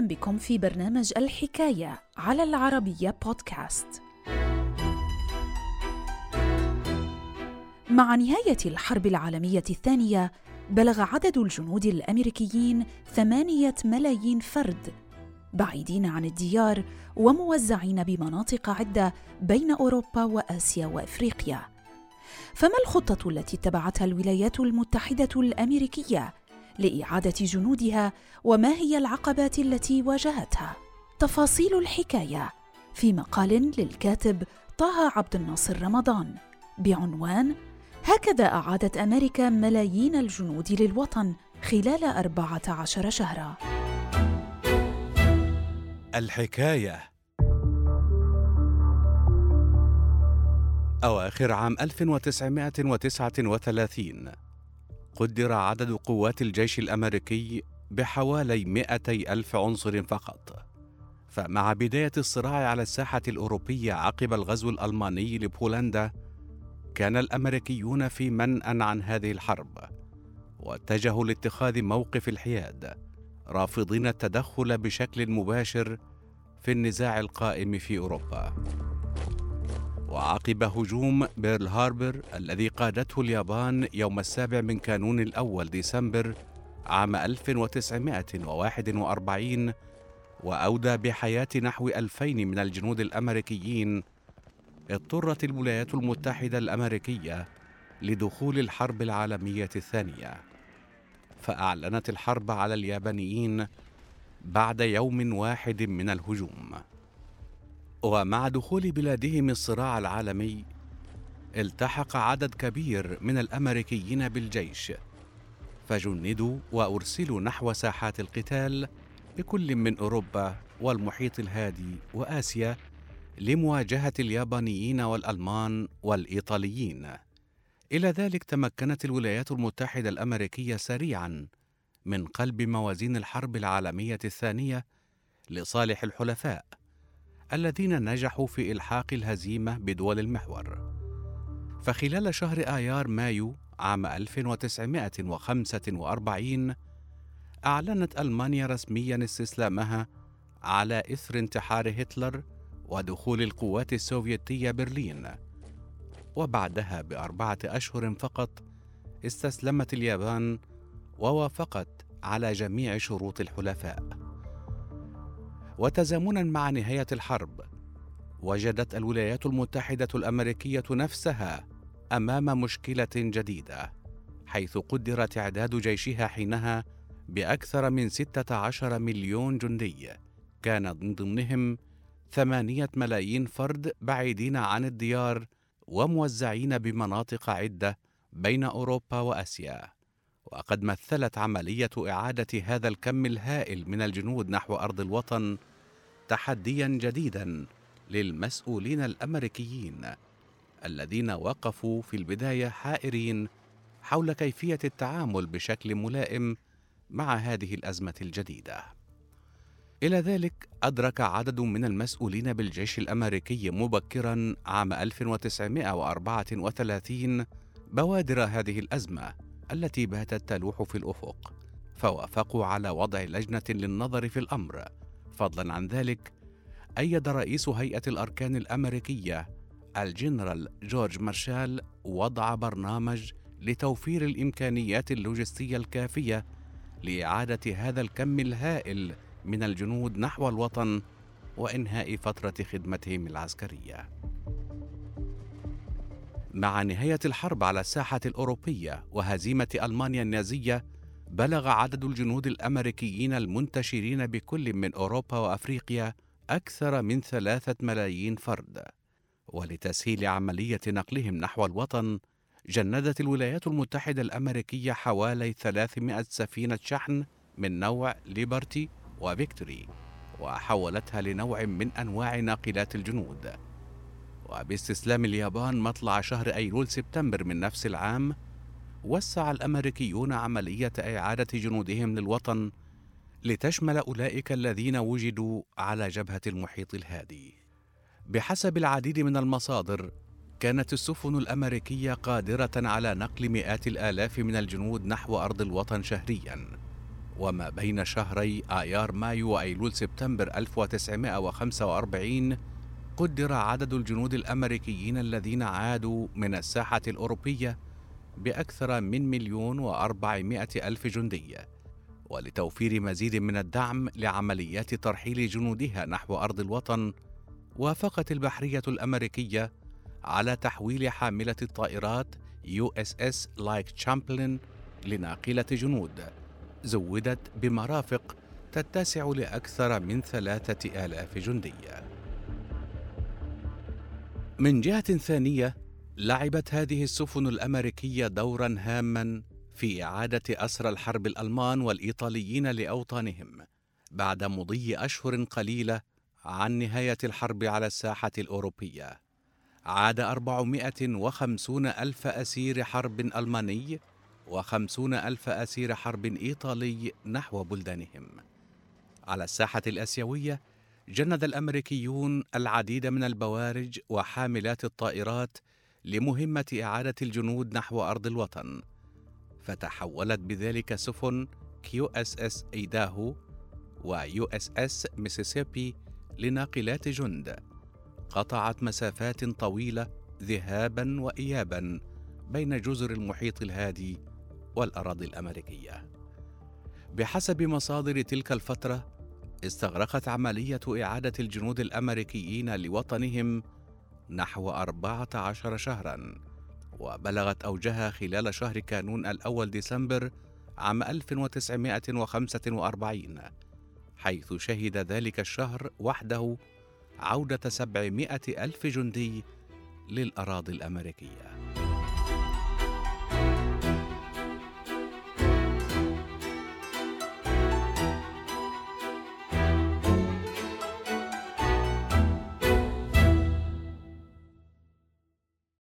أهلا بكم في برنامج الحكاية على العربية بودكاست. مع نهاية الحرب العالمية الثانية بلغ عدد الجنود الأمريكيين 8 ملايين فرد، بعيدين عن الديار وموزعين بمناطق عدة بين أوروبا وآسيا وأفريقيا. فما الخطة التي اتبعتها الولايات المتحدة الأمريكية لإعادة جنودها، وما هي العقبات التي واجهتها؟ تفاصيل الحكاية في مقال للكاتب طه عبد الناصر رمضان بعنوان هكذا أعادت أمريكا ملايين الجنود للوطن خلال 14 شهرا. الحكاية. أواخر عام 1939 قدر عدد قوات الجيش الأمريكي بحوالي 200,000 عنصر فقط. فمع بداية الصراع على الساحة الأوروبية عقب الغزو الألماني لبولندا، كان الأمريكيون في منأى عن هذه الحرب، واتجهوا لاتخاذ موقف الحياد، رافضين التدخل بشكل مباشر في النزاع القائم في أوروبا. وعقب هجوم بيرل هاربر الذي قادته اليابان يوم 7 كانون 1 ديسمبر عام 1941، وأودى بحياة نحو 2000 من الجنود الأمريكيين، اضطرت الولايات المتحدة الأمريكية لدخول الحرب العالمية الثانية، فأعلنت الحرب على اليابانيين بعد يوم واحد من الهجوم. ومع دخول بلادهم الصراع العالمي، التحق عدد كبير من الأمريكيين بالجيش، فجندوا وأرسلوا نحو ساحات القتال بكل من أوروبا والمحيط الهادي وآسيا لمواجهة اليابانيين والألمان والإيطاليين. إلى ذلك تمكنت الولايات المتحدة الأمريكية سريعاً من قلب موازين الحرب العالمية الثانية لصالح الحلفاء الذين نجحوا في إلحاق الهزيمة بدول المحور. فخلال شهر آيار مايو عام 1945 أعلنت ألمانيا رسمياً استسلامها على إثر انتحار هتلر ودخول القوات السوفيتية برلين. وبعدها ب4 أشهر فقط استسلمت اليابان ووافقت على جميع شروط الحلفاء. وتزامناً مع نهاية الحرب، وجدت الولايات المتحدة الأمريكية نفسها أمام مشكلة جديدة، حيث قدر تعداد جيشها حينها بأكثر من 16 مليون جندي، كان من ضمنهم 8 ملايين فرد بعيدين عن الديار وموزعين بمناطق عدة بين أوروبا وآسيا. وقد مثلت عملية إعادة هذا الكم الهائل من الجنود نحو أرض الوطن تحدياً جديداً للمسؤولين الأمريكيين، الذين وقفوا في البداية حائرين حول كيفية التعامل بشكل ملائم مع هذه الأزمة الجديدة. إلى ذلك أدرك عدد من المسؤولين بالجيش الأمريكي مبكراً عام 1934 بوادر هذه الأزمة التي باتت تلوح في الأفق، فوافقوا على وضع لجنة للنظر في الأمر. فضلاً عن ذلك، أيد رئيس هيئة الأركان الأمريكية الجنرال جورج مارشال وضع برنامج لتوفير الإمكانيات اللوجستية الكافية لإعادة هذا الكم الهائل من الجنود نحو الوطن وإنهاء فترة خدمتهم العسكرية. مع نهاية الحرب على الساحة الأوروبية وهزيمة ألمانيا النازية، بلغ عدد الجنود الأمريكيين المنتشرين بكل من أوروبا وأفريقيا أكثر من 3 ملايين فرد. ولتسهيل عملية نقلهم نحو الوطن، جندت الولايات المتحدة الأمريكية حوالي 300 سفينة شحن من نوع ليبرتي وفيكتوري، وحولتها لنوع من أنواع ناقلات الجنود. وباستسلام اليابان مطلع شهر أيلول سبتمبر من نفس العام، وسع الأمريكيون عملية إعادة جنودهم للوطن لتشمل أولئك الذين وجدوا على جبهة المحيط الهادي. بحسب العديد من المصادر، كانت السفن الأمريكية قادرة على نقل مئات الآلاف من الجنود نحو أرض الوطن شهرياً، وما بين شهري آيار مايو وأيلول سبتمبر 1945 قدر عدد الجنود الأمريكيين الذين عادوا من الساحة الأوروبية بأكثر من 1,400,000 جندي، ولتوفير مزيد من الدعم لعمليات ترحيل جنودها نحو أرض الوطن، وافقت البحرية الأمريكية على تحويل حاملة الطائرات USS لايك تشامبلن لناقلة جنود، زودت بمرافق تتسع لأكثر من 3,000 جندي. من جهة ثانية، لعبت هذه السفن الأمريكية دوراً هاماً في إعادة أسر الحرب الألمان والإيطاليين لأوطانهم بعد مضي أشهر قليلة عن نهاية الحرب على الساحة الأوروبية. عاد 450,000 أسير حرب ألماني و50,000 أسير حرب إيطالي نحو بلدانهم. على الساحة الآسيوية، جند الأمريكيون العديد من البوارج وحاملات الطائرات لمهمة إعادة الجنود نحو أرض الوطن، فتحولت بذلك سفن كيو أس أس إيداهو ويو أس أس ميسيسيبي لناقلات جند، قطعت مسافات طويلة ذهاباً وإياباً بين جزر المحيط الهادي والأراضي الأمريكية. بحسب مصادر تلك الفترة، استغرقت عملية إعادة الجنود الأمريكيين لوطنهم نحو 14 شهراً، وبلغت أوجها خلال شهر كانون الأول ديسمبر عام 1945، حيث شهد ذلك الشهر وحده عودة 700,000 جندي للأراضي الأمريكية.